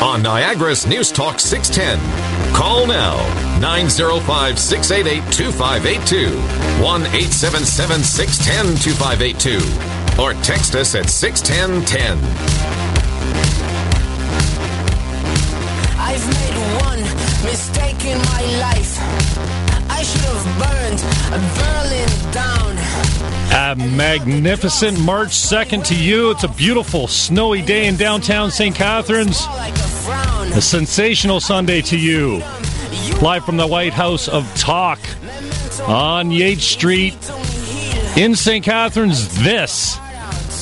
on Niagara's News Talk 610. Call now, 905-688-2582, 1-877-610-2582, or text us at 61010. I've made one mistake in my life. I should have burned Berlin down. A magnificent March 2nd to you. It's a beautiful snowy day in downtown St. Catharines. A sensational Sunday to you. Live from the White House of Talk on Yates Street in St. Catharines, this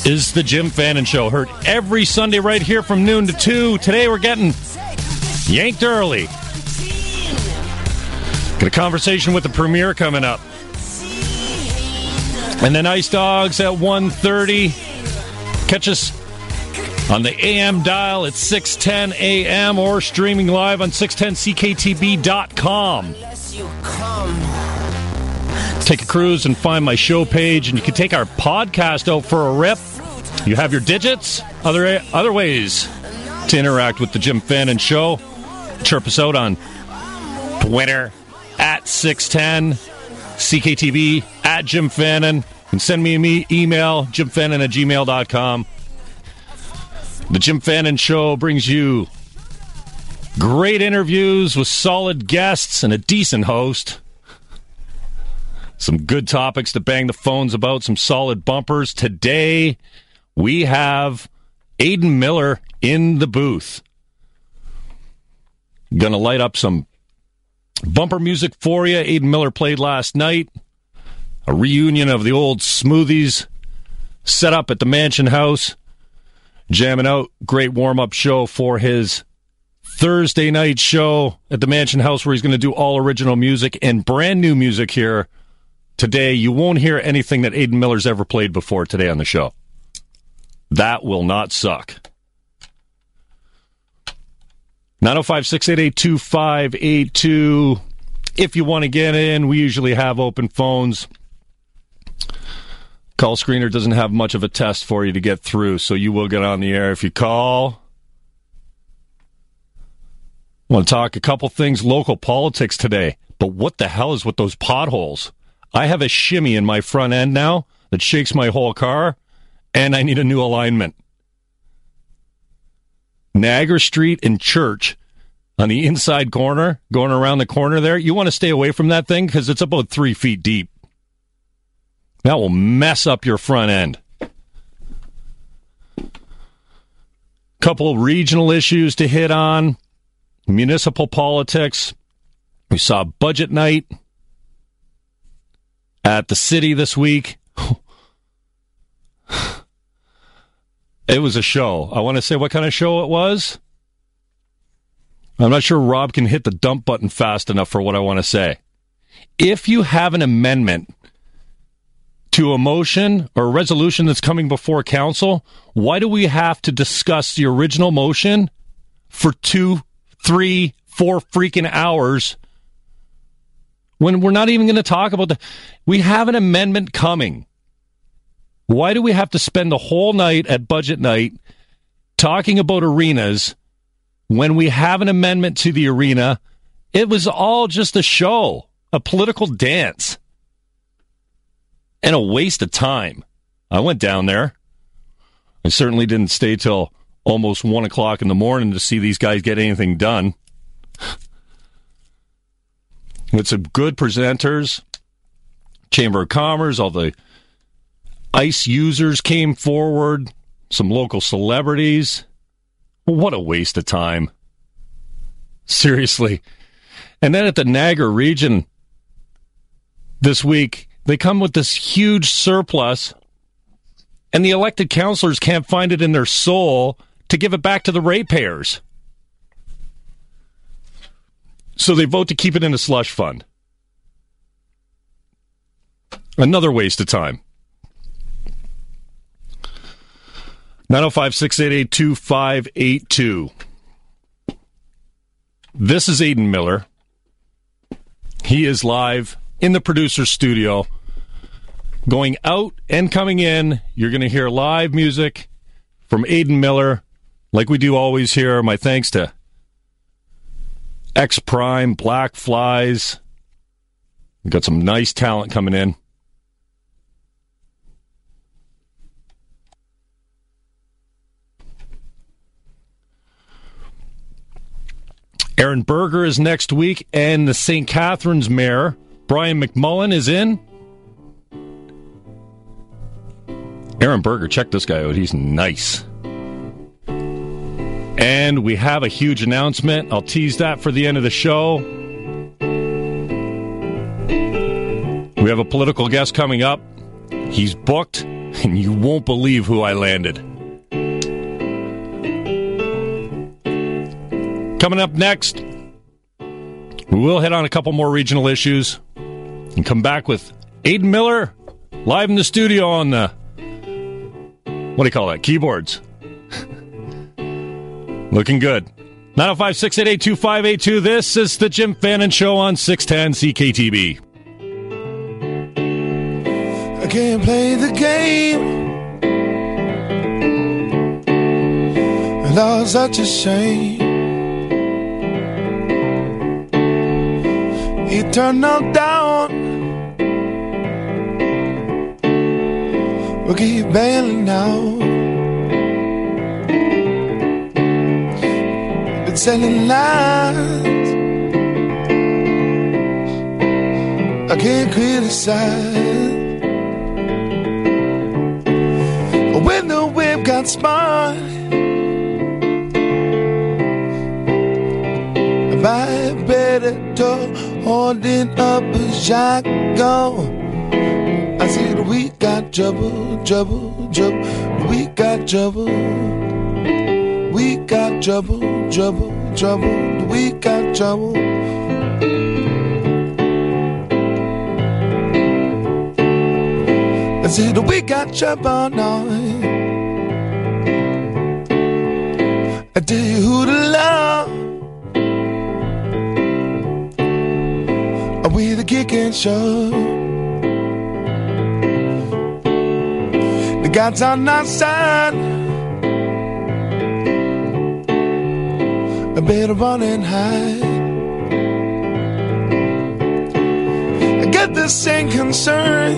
is the Jim Fannin Show. Heard every Sunday right here from noon to 2. Today we're getting yanked early. Got a conversation with the Premier coming up. And then Ice Dogs at 1:30. Catch us on the AM dial at 610 AM or streaming live on 610CKTB.com. Take a cruise and find my show page, and you can take our podcast out for a rip. You have your digits. Other ways to interact with the Jim Fannin Show. Chirp us out on Twitter at 610. CKTB at Jim Fannin, and send me an email, jimfannin@gmail.com. The Jim Fannin Show brings you great interviews with solid guests and a decent host. Some good topics to bang the phones about, some solid bumpers. Today, we have Aiden Miller in the booth. Gonna light up some bumper music for you. Aiden Miller played last night. A reunion of the old smoothies set up at the Mansion House. Jamming out. Great warm-up show for his Thursday night show at the Mansion House, where he's going to do all original music and brand new music here today. You won't hear anything that Aiden Miller's ever played before today on the show. That will not suck. 905-688-2582. If you want to get in, we usually have open phones. Call screener doesn't have much of a test for you to get through, so you will get on the air if you call. I want to talk a couple things local politics today, but what the hell is with those potholes? I have a shimmy in my front end now that shakes my whole car, and I need a new alignment. Niagara Street and Church on the inside corner, going around the corner there. You want to stay away from that thing because it's about 3 feet deep. That will mess up your front end. Couple regional issues to hit on. Municipal politics. We saw budget night at the city this week. It was a show. I want to say what kind of show it was. I'm not sure Rob can hit the dump button fast enough for what I want to say. If you have an amendment to a motion or a resolution that's coming before council, why do we have to discuss the original motion for 2, 3, 4 freaking hours when we're not even going to talk about the... We have an amendment coming. Why do we have to spend the whole night at budget night talking about arenas when we have an amendment to the arena? It was all just a show, a political dance, and a waste of time. I went down there. I certainly didn't stay till almost 1 o'clock in the morning to see these guys get anything done. With some good presenters, Chamber of Commerce, all the ICE users came forward, some local celebrities. What a waste of time. Seriously. And then at the Niagara region this week, they come with this huge surplus, and the elected councillors can't find it in their soul to give it back to the ratepayers. So they vote to keep it in a slush fund. Another waste of time. 905-688-2582. This is Aiden Miller. He is live in the producer's studio. Going out and coming in, you're going to hear live music from Aiden Miller, like we do always here. My thanks to X Prime, Black Flies. We've got some nice talent coming in. Aaron Berger is next week, and the St. Catharines mayor, Brian McMullen, is in. Aaron Berger, check this guy out. He's nice. And we have a huge announcement. I'll tease that for the end of the show. We have a political guest coming up. He's booked, and you won't believe who I landed. Coming up next, we will hit on a couple more regional issues and come back with Aiden Miller live in the studio on the, what do you call that? Keyboards. Looking good. 905-688-2582. This is the Jim Fannin Show on 610 CKTB. I can't play the game. And I was such a shame. He turned knocked down. We'll keep bailing now. Been selling lies. I can't criticize. When the web got smart, if I better door holding up a shotgun. I said, we got trouble, trouble, trouble. We got trouble. We got trouble, trouble, trouble. We got trouble. I said, we got trouble now. I tell you who to love. Are we the kick and shove? God's on our side. I better run and hide. I got the same concern.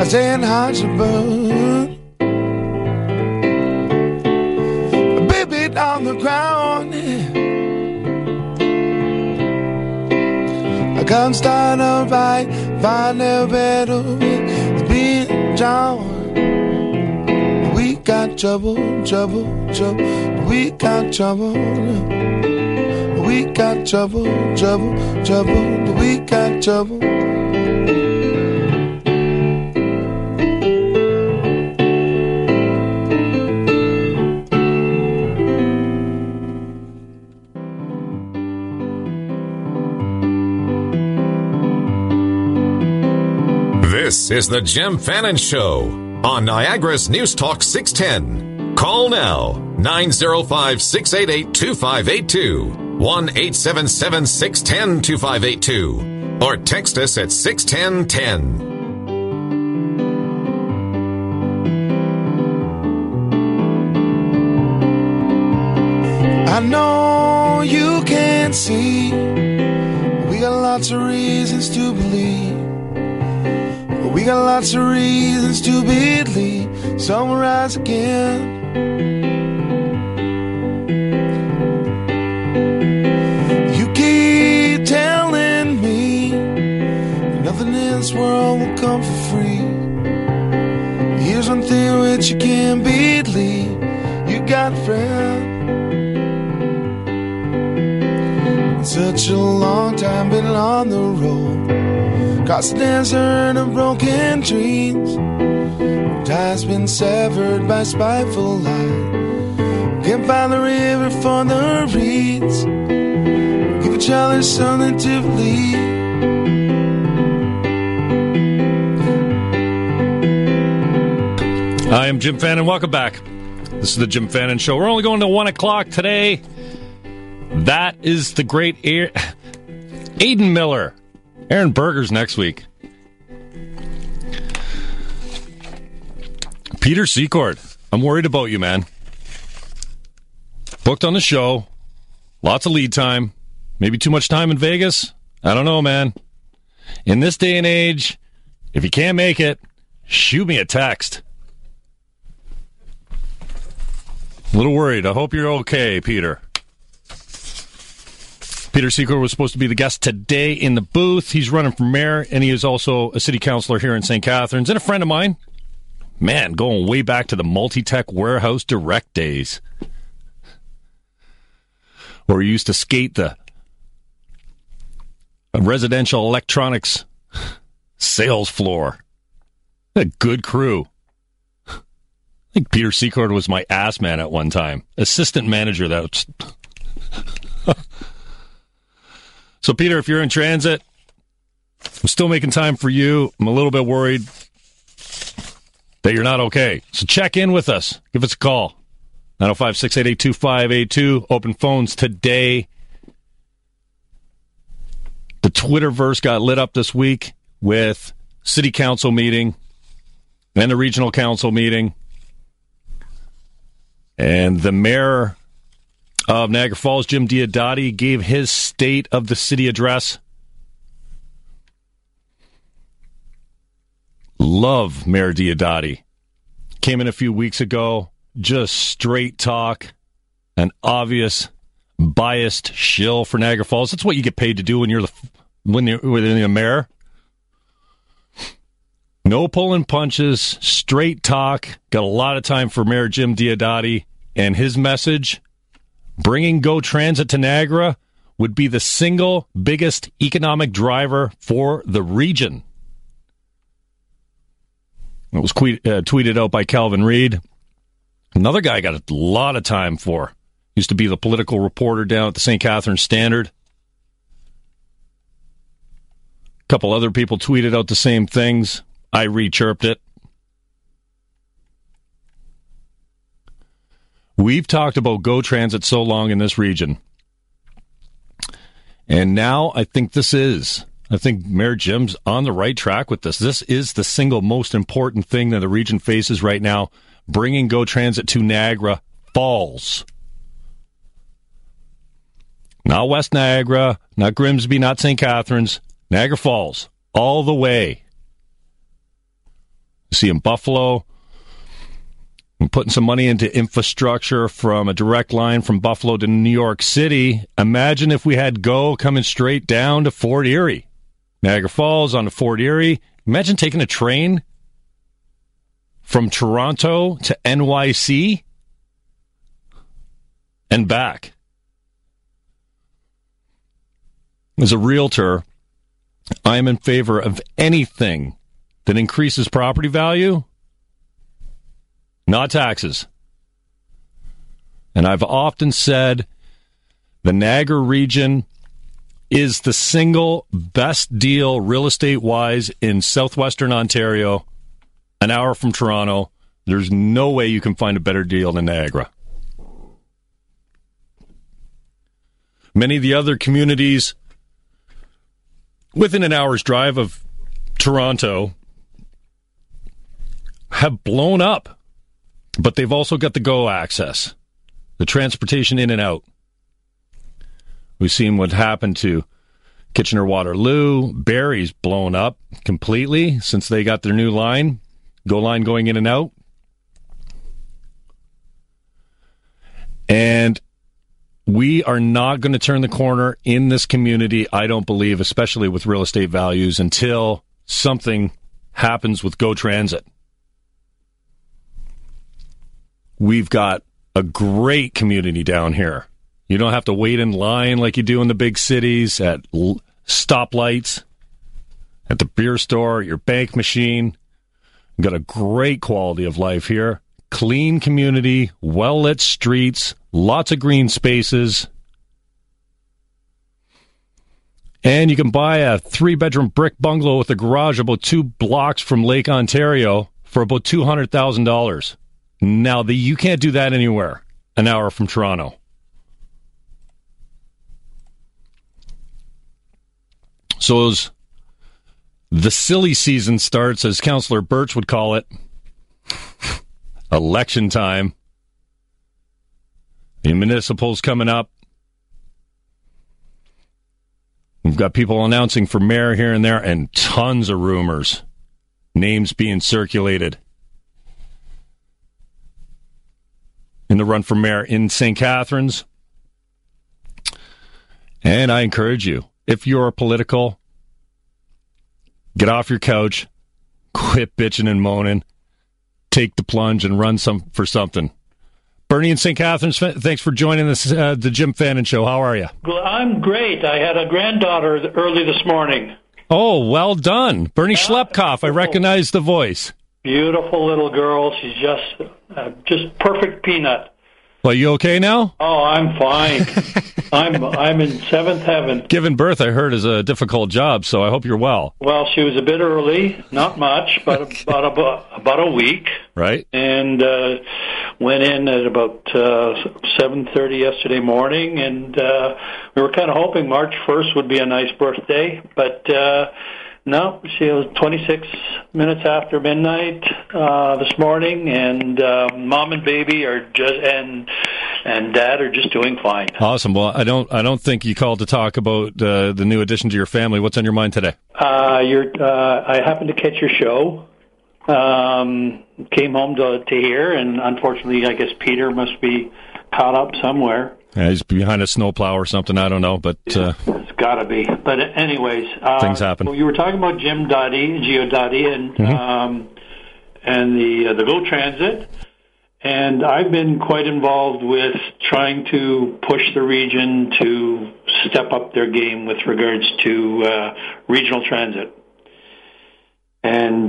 I said, hard to burn. Baby, on the ground. I can't start a fight. Find a better way to be down. We got trouble, trouble, trouble. We got trouble. We got trouble, trouble, trouble. We got trouble. This is the Jim Fannin Show on Niagara's News Talk 610. Call now, 905-688-2582, 1-877-610-2582, or text us at 61010. I know you can't see. We got lots of reasons to believe. We got lots of reasons to believe. Some will rise again. You keep telling me nothing in this world will come for free. Here's one thing which you can't believe. You got a friend. Such a long time been on the road. Cross the desert of broken dreams. Ties been severed by spiteful lies. Can't find the river for the reeds. Give each other something to believe. I'm Jim Fannin. Welcome back. This is the Jim Fannin Show. We're only going to 1 o'clock today. That is the great Aiden Miller. Aaron Berger's next week. Peter Secord, I'm worried about you, man. Booked on the show. Lots of lead time. Maybe too much time in Vegas. I don't know, man. In this day and age, if you can't make it, shoot me a text. A little worried. I hope you're okay, Peter. Peter Secord was supposed to be the guest today in the booth. He's running for mayor, and he is also a city councilor here in St. Catharines. And a friend of mine. Man, going way back to the Multi-Tech Warehouse Direct days. Where we used to skate the residential electronics sales floor. What a good crew. I think Peter Secord was my ass man at one time. Assistant manager, that was... So, Peter, if you're in transit, I'm still making time for you. I'm a little bit worried that you're not okay. So check in with us. Give us a call. 905-688-2582. Open phones today. The Twitterverse got lit up this week with city council meeting and the regional council meeting. And the mayor of Niagara Falls, Jim Diodati, gave his State of the City address. Love Mayor Diodati. Came in a few weeks ago, just straight talk, an obvious biased shill for Niagara Falls. That's what you get paid to do when you're the mayor. No pulling punches, straight talk. Got a lot of time for Mayor Jim Diodati and his message. Bringing Go Transit to Niagara would be the single biggest economic driver for the region. It was tweeted out by Calvin Reed. Another guy I got a lot of time for. Used to be the political reporter down at the St. Catharines Standard. A couple other people tweeted out the same things. I re-chirped it. We've talked about Go Transit so long in this region. And now I think Mayor Jim's on the right track with this. This is the single most important thing that the region faces right now, bringing Go Transit to Niagara Falls. Not West Niagara, not Grimsby, not St. Catharines, Niagara Falls, all the way. You see in Buffalo, I'm putting some money into infrastructure from a direct line from Buffalo to New York City. Imagine if we had Go coming straight down to Fort Erie. Niagara Falls onto Fort Erie. Imagine taking a train from Toronto to NYC and back. As a realtor, I am in favor of anything that increases property value, not taxes. And I've often said the Niagara region is the single best deal real estate-wise in southwestern Ontario, an hour from Toronto. There's no way you can find a better deal than Niagara. Many of the other communities within an hour's drive of Toronto have blown up, but they've also got the Go access, the transportation in and out. We've seen what happened to Kitchener Waterloo. Barrie's blown up completely since they got their new line. Go line going in and out. And we are not going to turn the corner in this community, I don't believe, especially with real estate values, until something happens with Go Transit. We've got a great community down here. You don't have to wait in line like you do in the big cities, at stoplights, at the beer store, your bank machine. We've got a great quality of life here. Clean community, well-lit streets, lots of green spaces. And you can buy a three-bedroom brick bungalow with a garage about 2 blocks from Lake Ontario for about $200,000. Now, you can't do that anywhere an hour from Toronto. So as the silly season starts, as Councillor Birch would call it, election time. The municipal's coming up. We've got people announcing for mayor here and there, and tons of rumors, names being circulated in the run for mayor in St. Catharines. And I encourage you, if you're political, get off your couch, quit bitching and moaning, take the plunge and run for something. Bernie in St. Catharines, thanks for joining us, the Jim Fannin Show. How are you? I'm great. I had a granddaughter early this morning. Oh, well done. Bernie Schlepkoff, I recognize the voice. Beautiful little girl. She's just perfect peanut. Well, you okay now? Oh, I'm fine. I'm in seventh heaven. Giving birth, I heard, is a difficult job, so I hope you're well. Well, she was a bit early, not much, but about a week. Right. And went in at about 7:30 yesterday morning, and we were kind of hoping March 1st would be a nice birthday, but no, she was 26 minutes after midnight this morning, and mom and baby are just and dad are just doing fine. Awesome. Well, I don't think you called to talk about the new addition to your family. What's on your mind today? I happened to catch your show. Came home to here, and unfortunately, I guess Peter must be caught up somewhere. Yeah, he's behind a snowplow or something. I don't know, but it's got to be. But anyways, things happen. Well, you were talking about Jim Diodati, and the Go Transit, and I've been quite involved with trying to push the region to step up their game with regards to regional transit. And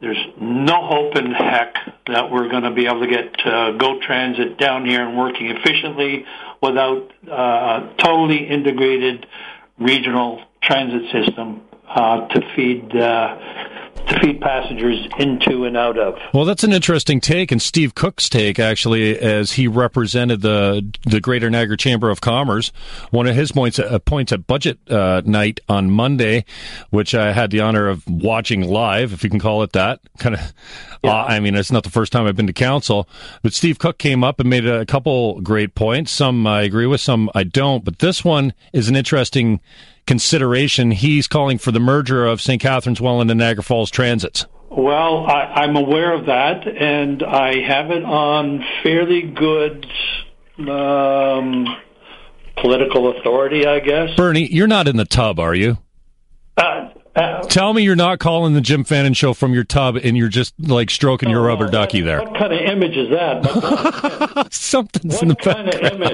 there's no hope in heck that we're going to be able to get Go Transit down here and working efficiently without a totally integrated regional transit system to feed passengers into and out of. Well, that's an interesting take, and Steve Cook's take, actually, as he represented the Greater Niagara Chamber of Commerce. One of his points at budget night on Monday, which I had the honor of watching live, if you can call it that. I mean, it's not the first time I've been to council, but Steve Cook came up and made a couple great points. Some I agree with, some I don't, but this one is an interesting consideration. He's calling for the merger of St. Catharines Welland and Niagara Falls Transits. Well, I'm aware of that, and I have it on fairly good political authority, I guess. Bernie, you're not in the tub, are you? Tell me you're not calling the Jim Fannin Show from your tub and you're just, like, stroking your rubber ducky there. What kind of image is that? Something's in the background. What kind of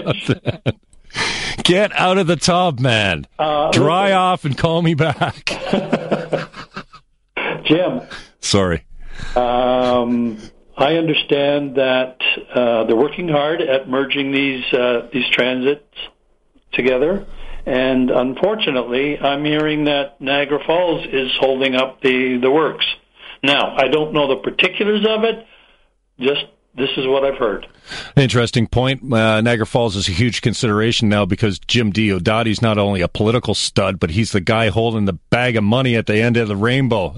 image? Get out of the tub, man. Dry off and call me back. Jim. Sorry. I understand that they're working hard at merging these transits together. And unfortunately, I'm hearing that Niagara Falls is holding up the works. Now, I don't know the particulars of it, just this is what I've heard. Interesting point. Niagara Falls is a huge consideration now because Jim Diodati's not only a political stud, but he's the guy holding the bag of money at the end of the rainbow.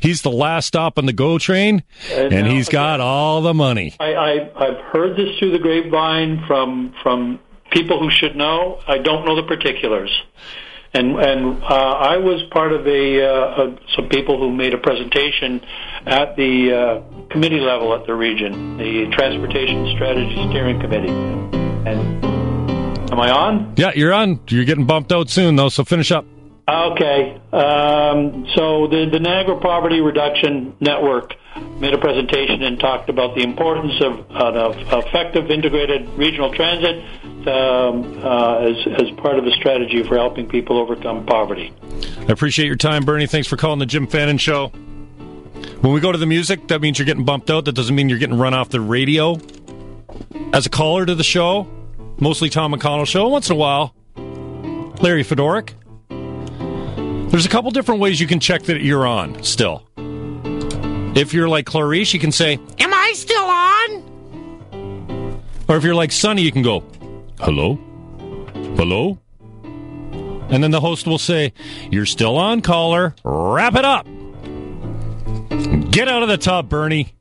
He's the last stop on the Go train, and he's got all the money. I've heard this through the grapevine from people who should know. I don't know the particulars. And I was part of some people who made a presentation at the committee level at the region, the Transportation Strategy Steering Committee. And am I on? Yeah, you're on. You're getting bumped out soon, though, so finish up. Okay. So the Niagara Poverty Reduction Network made a presentation and talked about the importance of effective integrated regional transit as part of a strategy for helping people overcome poverty. I appreciate your time, Bernie. Thanks for calling the Jim Fannin Show. When we go to the music, that means you're getting bumped out. That doesn't mean you're getting run off the radio. As a caller to the show, mostly Tom McConnell Show, once in a while, Larry Fedoruk. There's a couple different ways you can check that you're on still. If you're like Clarice, you can say, "Am I still on?" Or if you're like Sonny, you can go, "Hello? Hello?" And then the host will say, "You're still on, caller. Wrap it up. Get out of the tub, Bernie."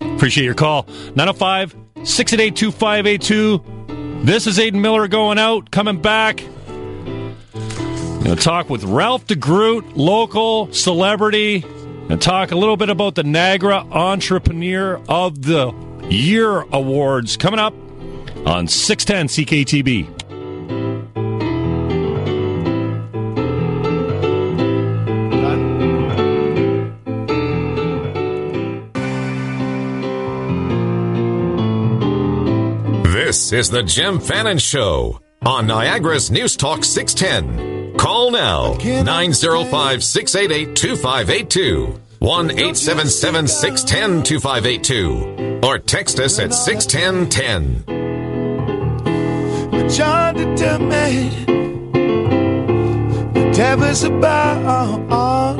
Appreciate your call. 905-688-2582. This is Aiden Miller going out, coming back. Going to talk with Ralph DeGroote, local celebrity, and talk a little bit about the Niagara Entrepreneur of the Year Awards coming up on 610 CKTB. This is the Jim Fannin Show on Niagara's News Talk 610. Call now, 905-688-2582, 1-877-610-2582, or text us at 61010. But John determined whatever's about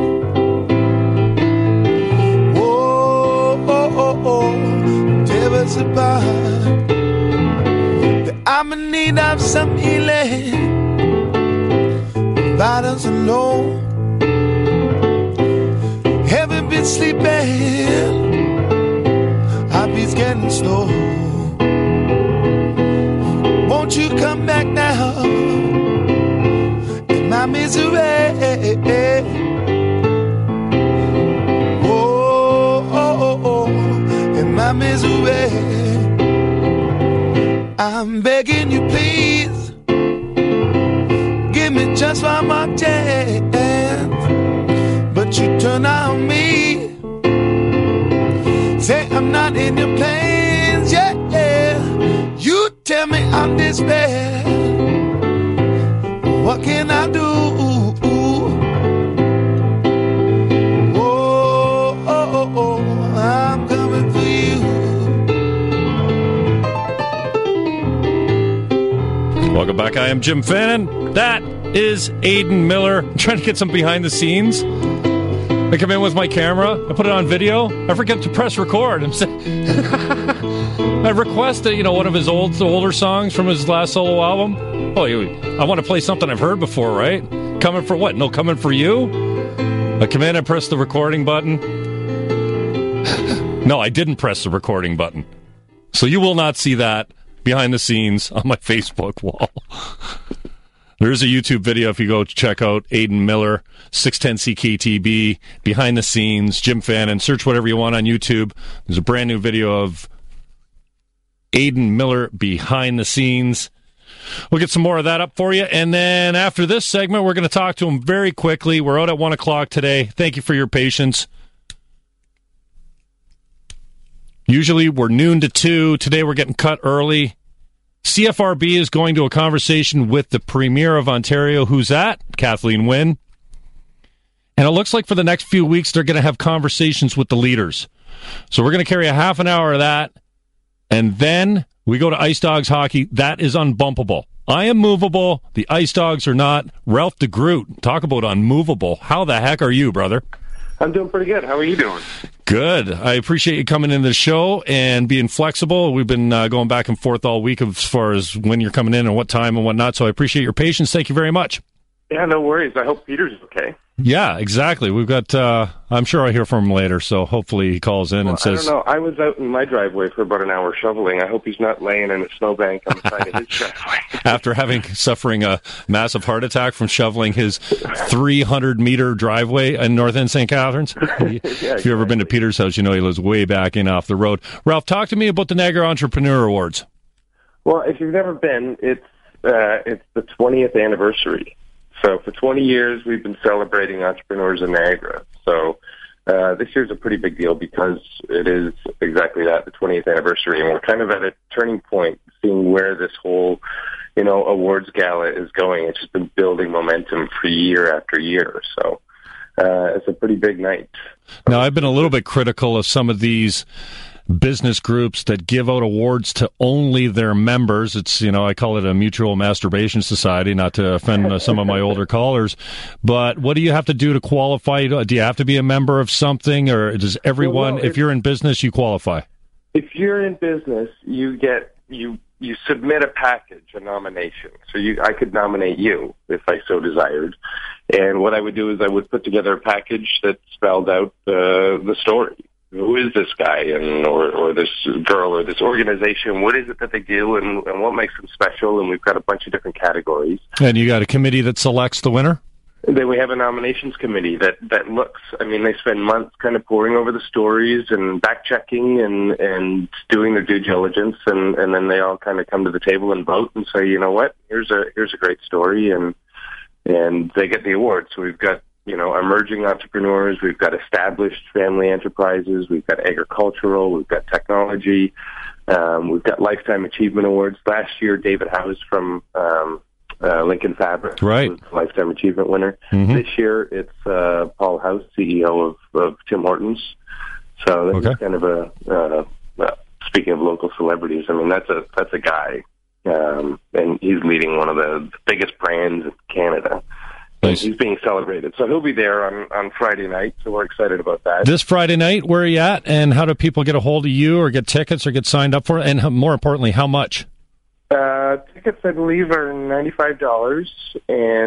whatever's about. I'm in need of some healing. Bottles alone. Haven't been sleeping. Hobbies getting slow. Won't you come back now? In my misery. Oh, oh, oh, in my misery. I'm begging you, please, give me just one more chance. But you turn on me, say I'm not in your plans, yeah, yeah. You tell me I'm this bad. What can I do? Oh, oh, oh, I'm coming for you. Welcome back. I am Jim Fannin. That is Aiden Miller. I'm trying to get some behind the scenes. I come in with my camera. I put it on video. I forget to press record. I requested, one of his older songs from his last solo album. Oh, I want to play something I've heard before, right? Coming for what? No, coming for you? I come in and press the recording button. No, I didn't press the recording button. So you will not see that behind the scenes on my Facebook wall. There's a YouTube video if you go check out Aiden Miller, 610CKTB, behind the scenes, Jim Fannin. Search whatever you want on YouTube. There's a brand new video of Aiden Miller behind the scenes. We'll get some more of that up for you. And then after this segment, we're going to talk to him very quickly. We're out at 1 o'clock today. Thank you for your patience. Usually we're noon to 2. Today we're getting cut early. CFRB is going to a conversation with the Premier of Ontario. Who's that? Kathleen Wynne. And it looks like for the next few weeks they're going to have conversations with the leaders. So we're going to carry a half an hour of that. And then we go to Ice Dogs hockey. That is unbumpable. I am movable. The Ice Dogs are not. Ralph DeGroote, talk about unmovable. How the heck are you, brother? I'm doing pretty good. How are you doing? Good. I appreciate you coming into the show and being flexible. We've been going back and forth all week as far as when you're coming in and what time and whatnot, so I appreciate your patience. Thank you very much. Yeah, no worries. I hope Peter's okay. Yeah, exactly. We've got, I'm sure I'll hear from him later, so hopefully he calls in and says... I don't know. I was out in my driveway for about an hour shoveling. I hope he's not laying in a snowbank on the side of his driveway. After suffering a massive heart attack from shoveling his 300-meter driveway in north end St. Catharines. Yeah, if you've ever been to Peter's house, you know he lives way back in off the road. Ralph, talk to me about the Niagara Entrepreneur Awards. Well, if you've never been, it's the 20th anniversary. So for 20 years, we've been celebrating entrepreneurs in Niagara. So this year's a pretty big deal because it is exactly that, the 20th anniversary. And we're kind of at a turning point, seeing where this whole, awards gala is going. It's just been building momentum for year after year. So it's a pretty big night. Now, I've been a little bit critical of some of these business groups that give out awards to only their members. It's, you know, I call it a mutual masturbation society, not to offend some of my older callers. But what do you have to do to qualify? Do you have to be a member of something, or does everyone, if you're in business, you qualify? If you're in business, you get, you submit a package, a nomination. So I could nominate you if I so desired. And what I would do is I would put together a package that spelled out the story. Who is this guy or this girl or this organization? What is it that they do and what makes them special? And we've got a bunch of different categories. And you got a committee that selects the winner? Then we have a nominations committee that looks, I mean, they spend months kind of poring over the stories and back-checking and doing their due diligence, and then they all kind of come to the table and vote and say, you know what, here's a great story, and they get the award. So we've got, you know, emerging entrepreneurs, we've got established family enterprises, we've got agricultural, we've got technology, we've got lifetime achievement awards. Last year, David House from Lincoln Fabric, right, lifetime achievement winner. Mm-hmm. This year, it's Paul House, CEO of Tim Hortons. So that's kind of a speaking of local celebrities. I mean, that's a guy, and he's leading one of the biggest brands in Canada. Nice. He's being celebrated, so he'll be there on Friday night. So we're excited about that. This Friday night, where are you at, and how do people get a hold of you, or get tickets, or get signed up for it? And more importantly, how much? Tickets, I believe, are $95,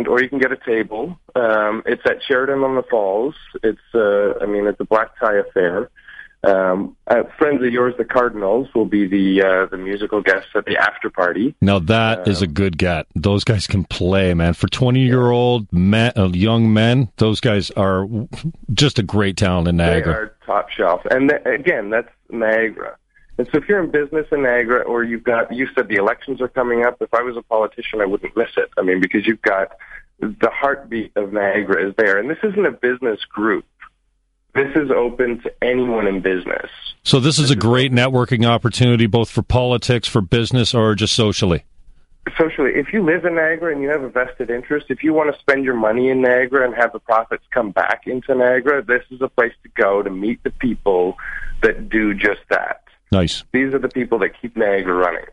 or you can get a table. It's at Sheraton-on-the-Falls. It's, it's a black tie affair. Friends of yours, the Cardinals, will be the musical guests at the after party. Now that is a good get. Those guys can play, man. For 20-year-old young men, those guys are just a great talent in Niagara. They are top shelf, and again, that's Niagara. And so if you're in business in Niagara, or you said the elections are coming up, if I was a politician, I wouldn't miss it. I mean, because you've got the heartbeat of Niagara is there. And this isn't a business group. This is open to anyone in business. So this is a great networking opportunity, both for politics, for business, or just socially? Socially. If you live in Niagara and you have a vested interest, if you want to spend your money in Niagara and have the profits come back into Niagara, this is a place to go to meet the people that do just that. Nice. These are the people that keep Niagara running.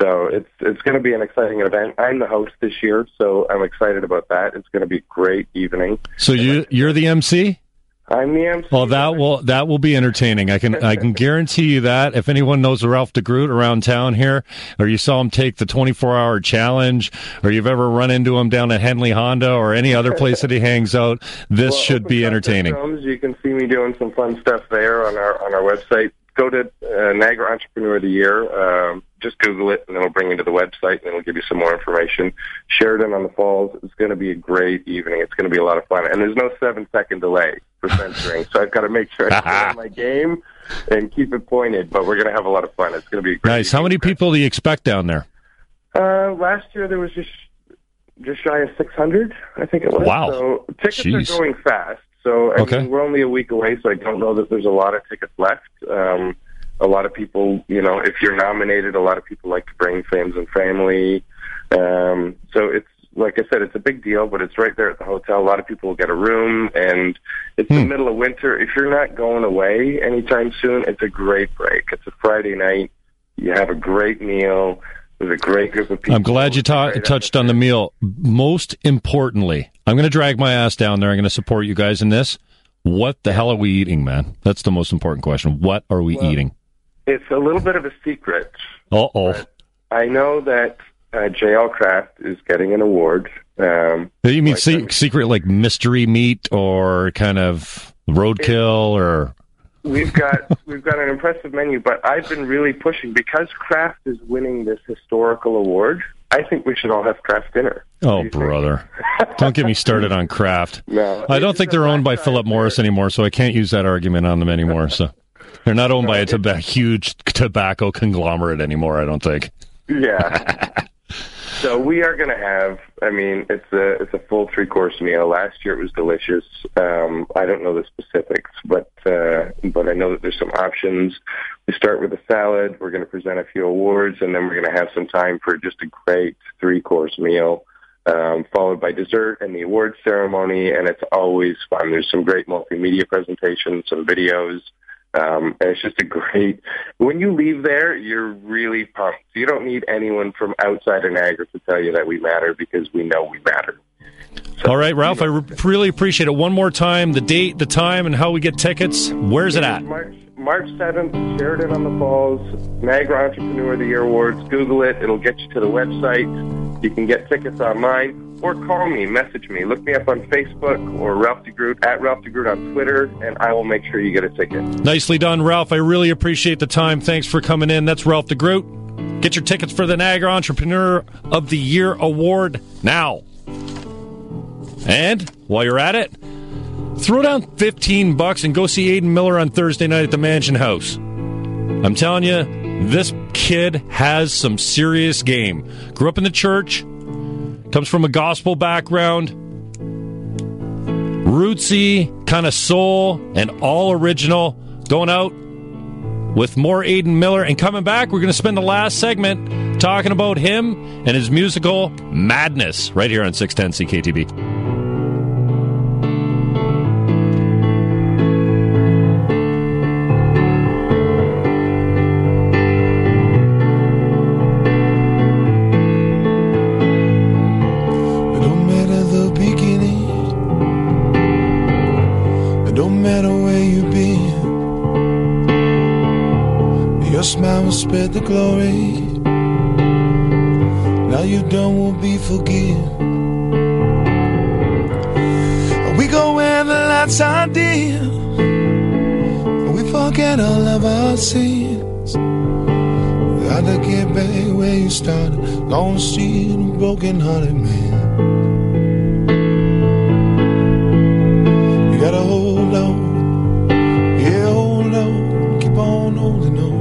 So it's going to be an exciting event. I'm the host this year, so I'm excited about that. It's going to be a great evening. So you're the MC? I'm the MC. Well, that will be entertaining. I can guarantee you that. If anyone knows Ralph DeGroote around town here, or you saw him take the 24-hour challenge, or you've ever run into him down at Henley Honda or any other place that he hangs out, this should be entertaining. You can see me doing some fun stuff there on our website. Go to Niagara Entrepreneur of the Year. Just Google it, and it'll bring you to the website, and it'll give you some more information. Sheraton-on-the-Falls. It's going to be a great evening. It's going to be a lot of fun. And there's no 7-second delay for censoring, so I've got to make sure I stay on my game and keep it pointed. But we're going to have a lot of fun. It's going to be a great evening. Nice. How many people do you expect down there? Last year there was just shy of 600, I think it was. Wow. So tickets are going fast. So I mean, we're only a week away, so I don't know that there's a lot of tickets left. A lot of people, you know, if you're nominated, a lot of people like to bring friends and family. So it's, like I said, it's a big deal, but it's right there at the hotel. A lot of people will get a room, and it's the middle of winter. If you're not going away anytime soon, it's a great break. It's a Friday night. You have a great meal with a great group of people. I'm glad you touched on the meal. Most importantly, I'm going to drag my ass down there. I'm going to support you guys in this. What the hell are we eating, man? That's the most important question. What are we eating? It's a little bit of a secret. Uh-oh. I know that J.L. Kraft is getting an award. You mean secret, like mystery meat or kind of roadkill or... We've got an impressive menu, but I've been really pushing because Kraft is winning this historical award. I think we should all have Kraft dinner. Oh, brother! Don't get me started on Kraft. No, I don't think they're owned by Philip Morris anymore, so I can't use that argument on them anymore. So they're not owned by a huge tobacco conglomerate anymore. I don't think. Yeah. So we are going to have. I mean, it's a full 3-course meal. Last year it was delicious. I don't know the specifics, but I know that there's some options. We start with a salad. We're going to present a few awards, and then we're going to have some time for just a great 3-course meal, followed by dessert and the awards ceremony. And it's always fun. There's some great multimedia presentations, some videos. And it's just a great, when you leave there, you're really pumped. You don't need anyone from outside of Niagara to tell you that we matter, because we know we matter. So, all right, Ralph, I really appreciate it. One more time, the date, the time, and how we get tickets. Where's it at? March 7th, Sheraton-on-the-Falls, Niagara Entrepreneur of the Year Awards. Google it. It'll get you to the website. You can get tickets online. Or call me, message me, look me up on Facebook or Ralph DeGroote, at Ralph DeGroote on Twitter, and I will make sure you get a ticket. Nicely done, Ralph. I really appreciate the time. Thanks for coming in. That's Ralph DeGroote. Get your tickets for the Niagara Entrepreneur of the Year Award now. And while you're at it, throw down $15 and go see Aiden Miller on Thursday night at the Mansion House. I'm telling you, this kid has some serious game. Grew up in the church. Comes from a gospel background, rootsy, kind of soul, and all original. Going out with more Aiden Miller. And coming back, we're going to spend the last segment talking about him and his musical madness right here on 610 CKTB. Spread the glory. Now you done won't be forgiven. We go where the lights are dim. We forget all of our sins. Gotta get back where you started. Long street, broken hearted man. You gotta hold on. Yeah, hold on. Keep on holding on.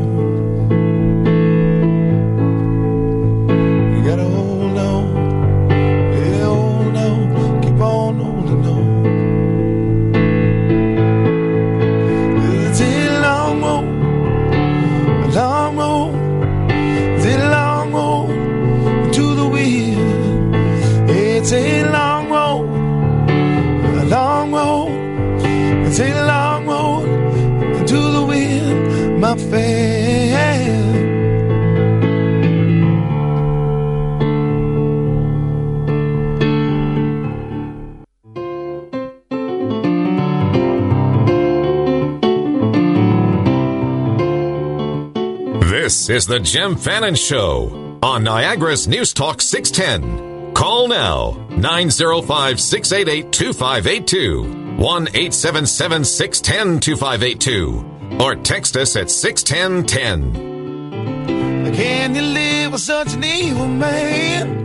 This is the Jim Fannin Show on Niagara's News Talk 610. Call now, 905-688-2582, 1-877-610-2582, or text us at 61010. Can you live with such an evil man?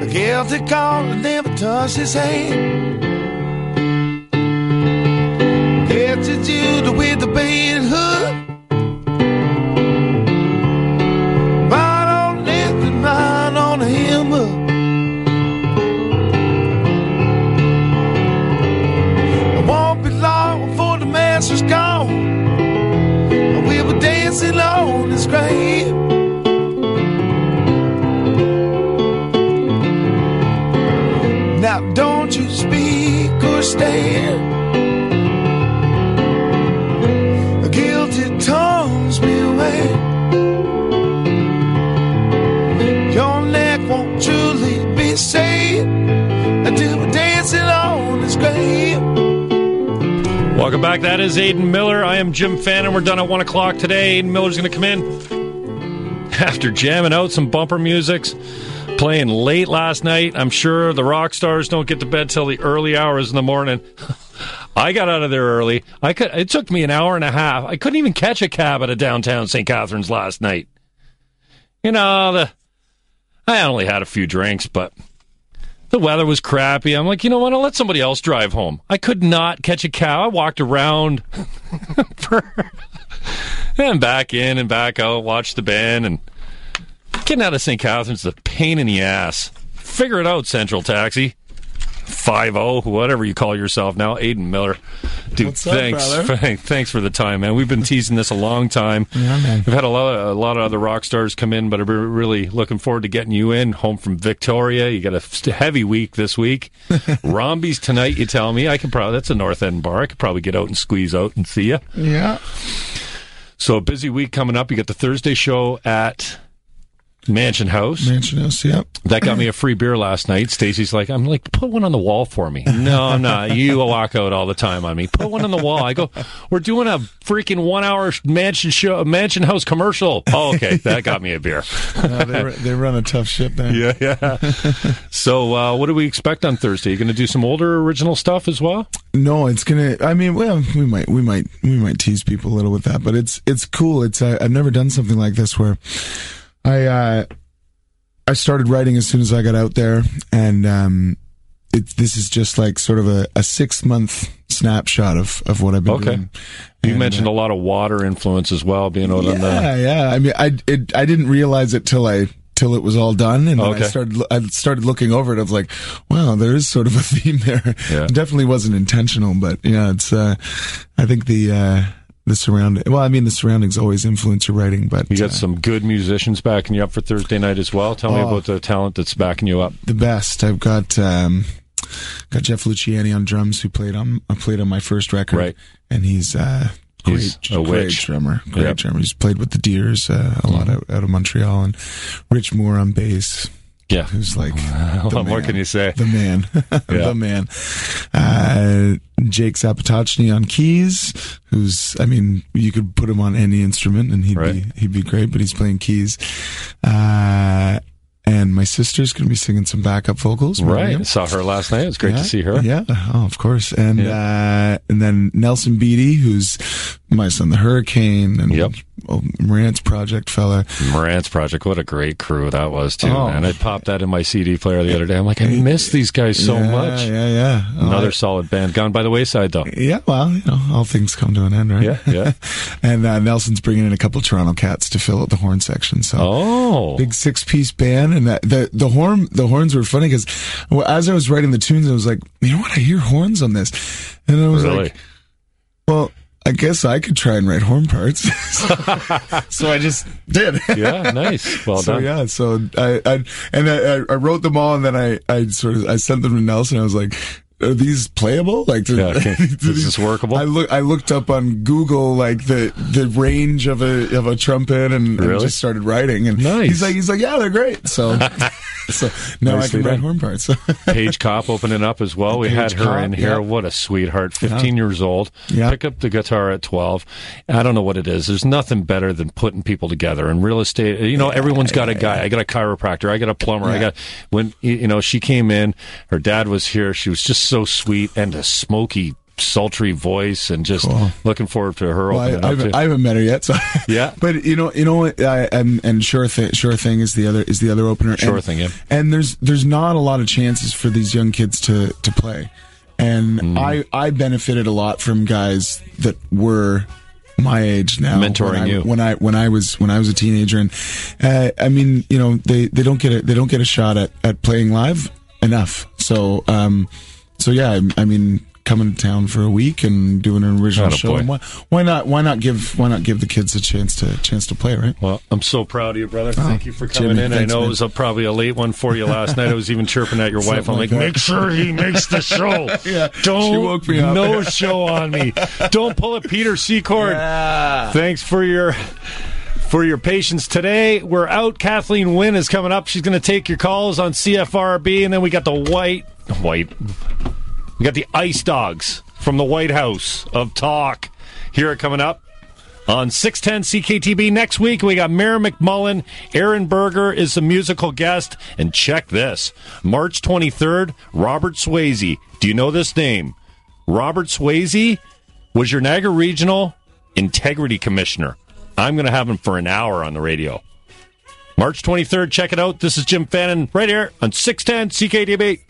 The guilty call and never touch his hand. Tempted you to with the baited hook. Right on left and right on him up. It won't be long before the master's gone, and we were dancing on his grave. Now don't you speak or stand. Tongues will wait. Your neck won't truly be saved until we're dancing on his grave. Welcome back. That is Aiden Miller. I am Jim Fannin. We're done at 1 o'clock today. Aiden Miller's going to come in after jamming out some bumper musics, playing late last night. I'm sure the rock stars don't get to bed till the early hours in the morning. I got out of there early. It took me an hour and a half. I couldn't even catch a cab out of downtown St. Catharines last night. You know, I only had a few drinks, but the weather was crappy. I'm like, you know what? I'll let somebody else drive home. I could not catch a cab. I walked around and back in and back out, watched the band, and getting out of St. Catharines is a pain in the ass. Figure it out, Central Taxi. 5-0, whatever you call yourself now, Aiden Miller. Dude, what's thanks, up, brother? Thanks for the time, man. We've been teasing this a long time. Yeah, man. We've had a lot of other rock stars come in, but I'm really looking forward to getting you in home from Victoria. You got a heavy week this week. Rombies tonight. You tell me. I could probably. That's a North End bar. I could probably get out and squeeze out and see you. Yeah. So a busy week coming up. You got the Thursday show at Mansion House, yep. That got me a free beer last night. Stacy's like, I'm like, put one on the wall for me. No, I'm not. You walk out all the time on me. Put one on the wall. I go, we're doing a freaking 1 hour Mansion House commercial. Oh, okay. That got me a beer. They run a tough ship there. Yeah. So what do we expect on Thursday? You going to do some older original stuff as well? No, it's going to, I mean, well, we might tease people a little with that, but it's cool. It's, I've never done something like this where I started writing as soon as I got out there, and this is just like sort of a 6-month snapshot of what I've been doing. You mentioned a lot of water influence as well, being out on the. Yeah. I mean, I didn't realize it till it was all done, and then I started looking over it. I was like, wow, there is sort of a theme there. Yeah. It definitely wasn't intentional, but yeah, it's. I think the surrounding, well, I mean, the surroundings always influence your writing, but you got some good musicians backing you up for Thursday night as well. Tell me about the talent that's backing you up. The best. I've got Jeff Luciani on drums, who played on my first record, right? And he's a great drummer. He's played with the Deers a lot out of Montreal, and Rich Moore on bass. Yeah, who's like, what more can you say? The man, the man. Jake Zapatochny on keys, who's, I mean, you could put him on any instrument and he'd be great, but he's playing keys. And my sister's going to be singing some backup vocals. Right, I saw her last night. It was great to see her. Yeah, oh, of course. And and then Nelson Beatty, who's my son, the Hurricane, and Marantz project fella. Marantz project, what a great crew that was too, man. I popped that in my CD player the other day. I'm like, I miss these guys so much. Yeah. Another solid band gone by the wayside though. Yeah, well, you know, all things come to an end, right? Yeah. And Nelson's bringing in a couple of Toronto cats to fill out the horn section. So big 6-piece band. And that, the horns were funny because as I was writing the tunes, I was like, you know what? I hear horns on this. And I was like, well, I guess I could try and write horn parts. So I just did. Yeah, nice. Well done. So I wrote them all, and then I sent them to Nelson. I was like, are these playable? Like, is this workable? I looked up on Google like the range of a trumpet, and just started writing. And he's like, yeah, they're great. So, now I can write horn parts. Paige Kopp opening up as well. We had her in here. What a sweetheart! 15 years old. Yeah. Pick up the guitar at 12. I don't know what it is. There's nothing better than putting people together in real estate. You know, everyone's got a guy. I got a chiropractor. I got a plumber. I got when you know she came in. Her dad was here. She was just so sweet, and a smoky, sultry voice, and just looking forward to her opening up. I haven't met her yet, so but you know, and Sure Thing is the other opener. Sure Thing. And there's not a lot of chances for these young kids to play, and I benefited a lot from guys that were my age now, mentoring when I was a teenager, and I mean, you know, they don't get a shot at playing live enough, so. So yeah, I mean, coming to town for a week and doing an original show. And why not give the kids a chance to play, right? Well, I'm so proud of you, brother. Thank you for coming in. Thanks, I know man. It was probably a late one for you last night. I was even chirping at your wife. I'm like, make sure he makes the show. Don't, she woke me up. No show on me. Don't pull a Peter Secord. Yeah. Thanks for your patience today. We're out. Kathleen Wynne is coming up. She's going to take your calls on CFRB, and then we got the Ice Dogs from the White House of Talk here coming up on 610 CKTB. Next week, we got Mira McMullen. Aaron Berger is the musical guest. And check this. March 23rd, Robert Swayze. Do you know this name? Robert Swayze was your Niagara Regional Integrity Commissioner. I'm going to have him for an hour on the radio. March 23rd, check it out. This is Jim Fannin right here on 610 CKTB.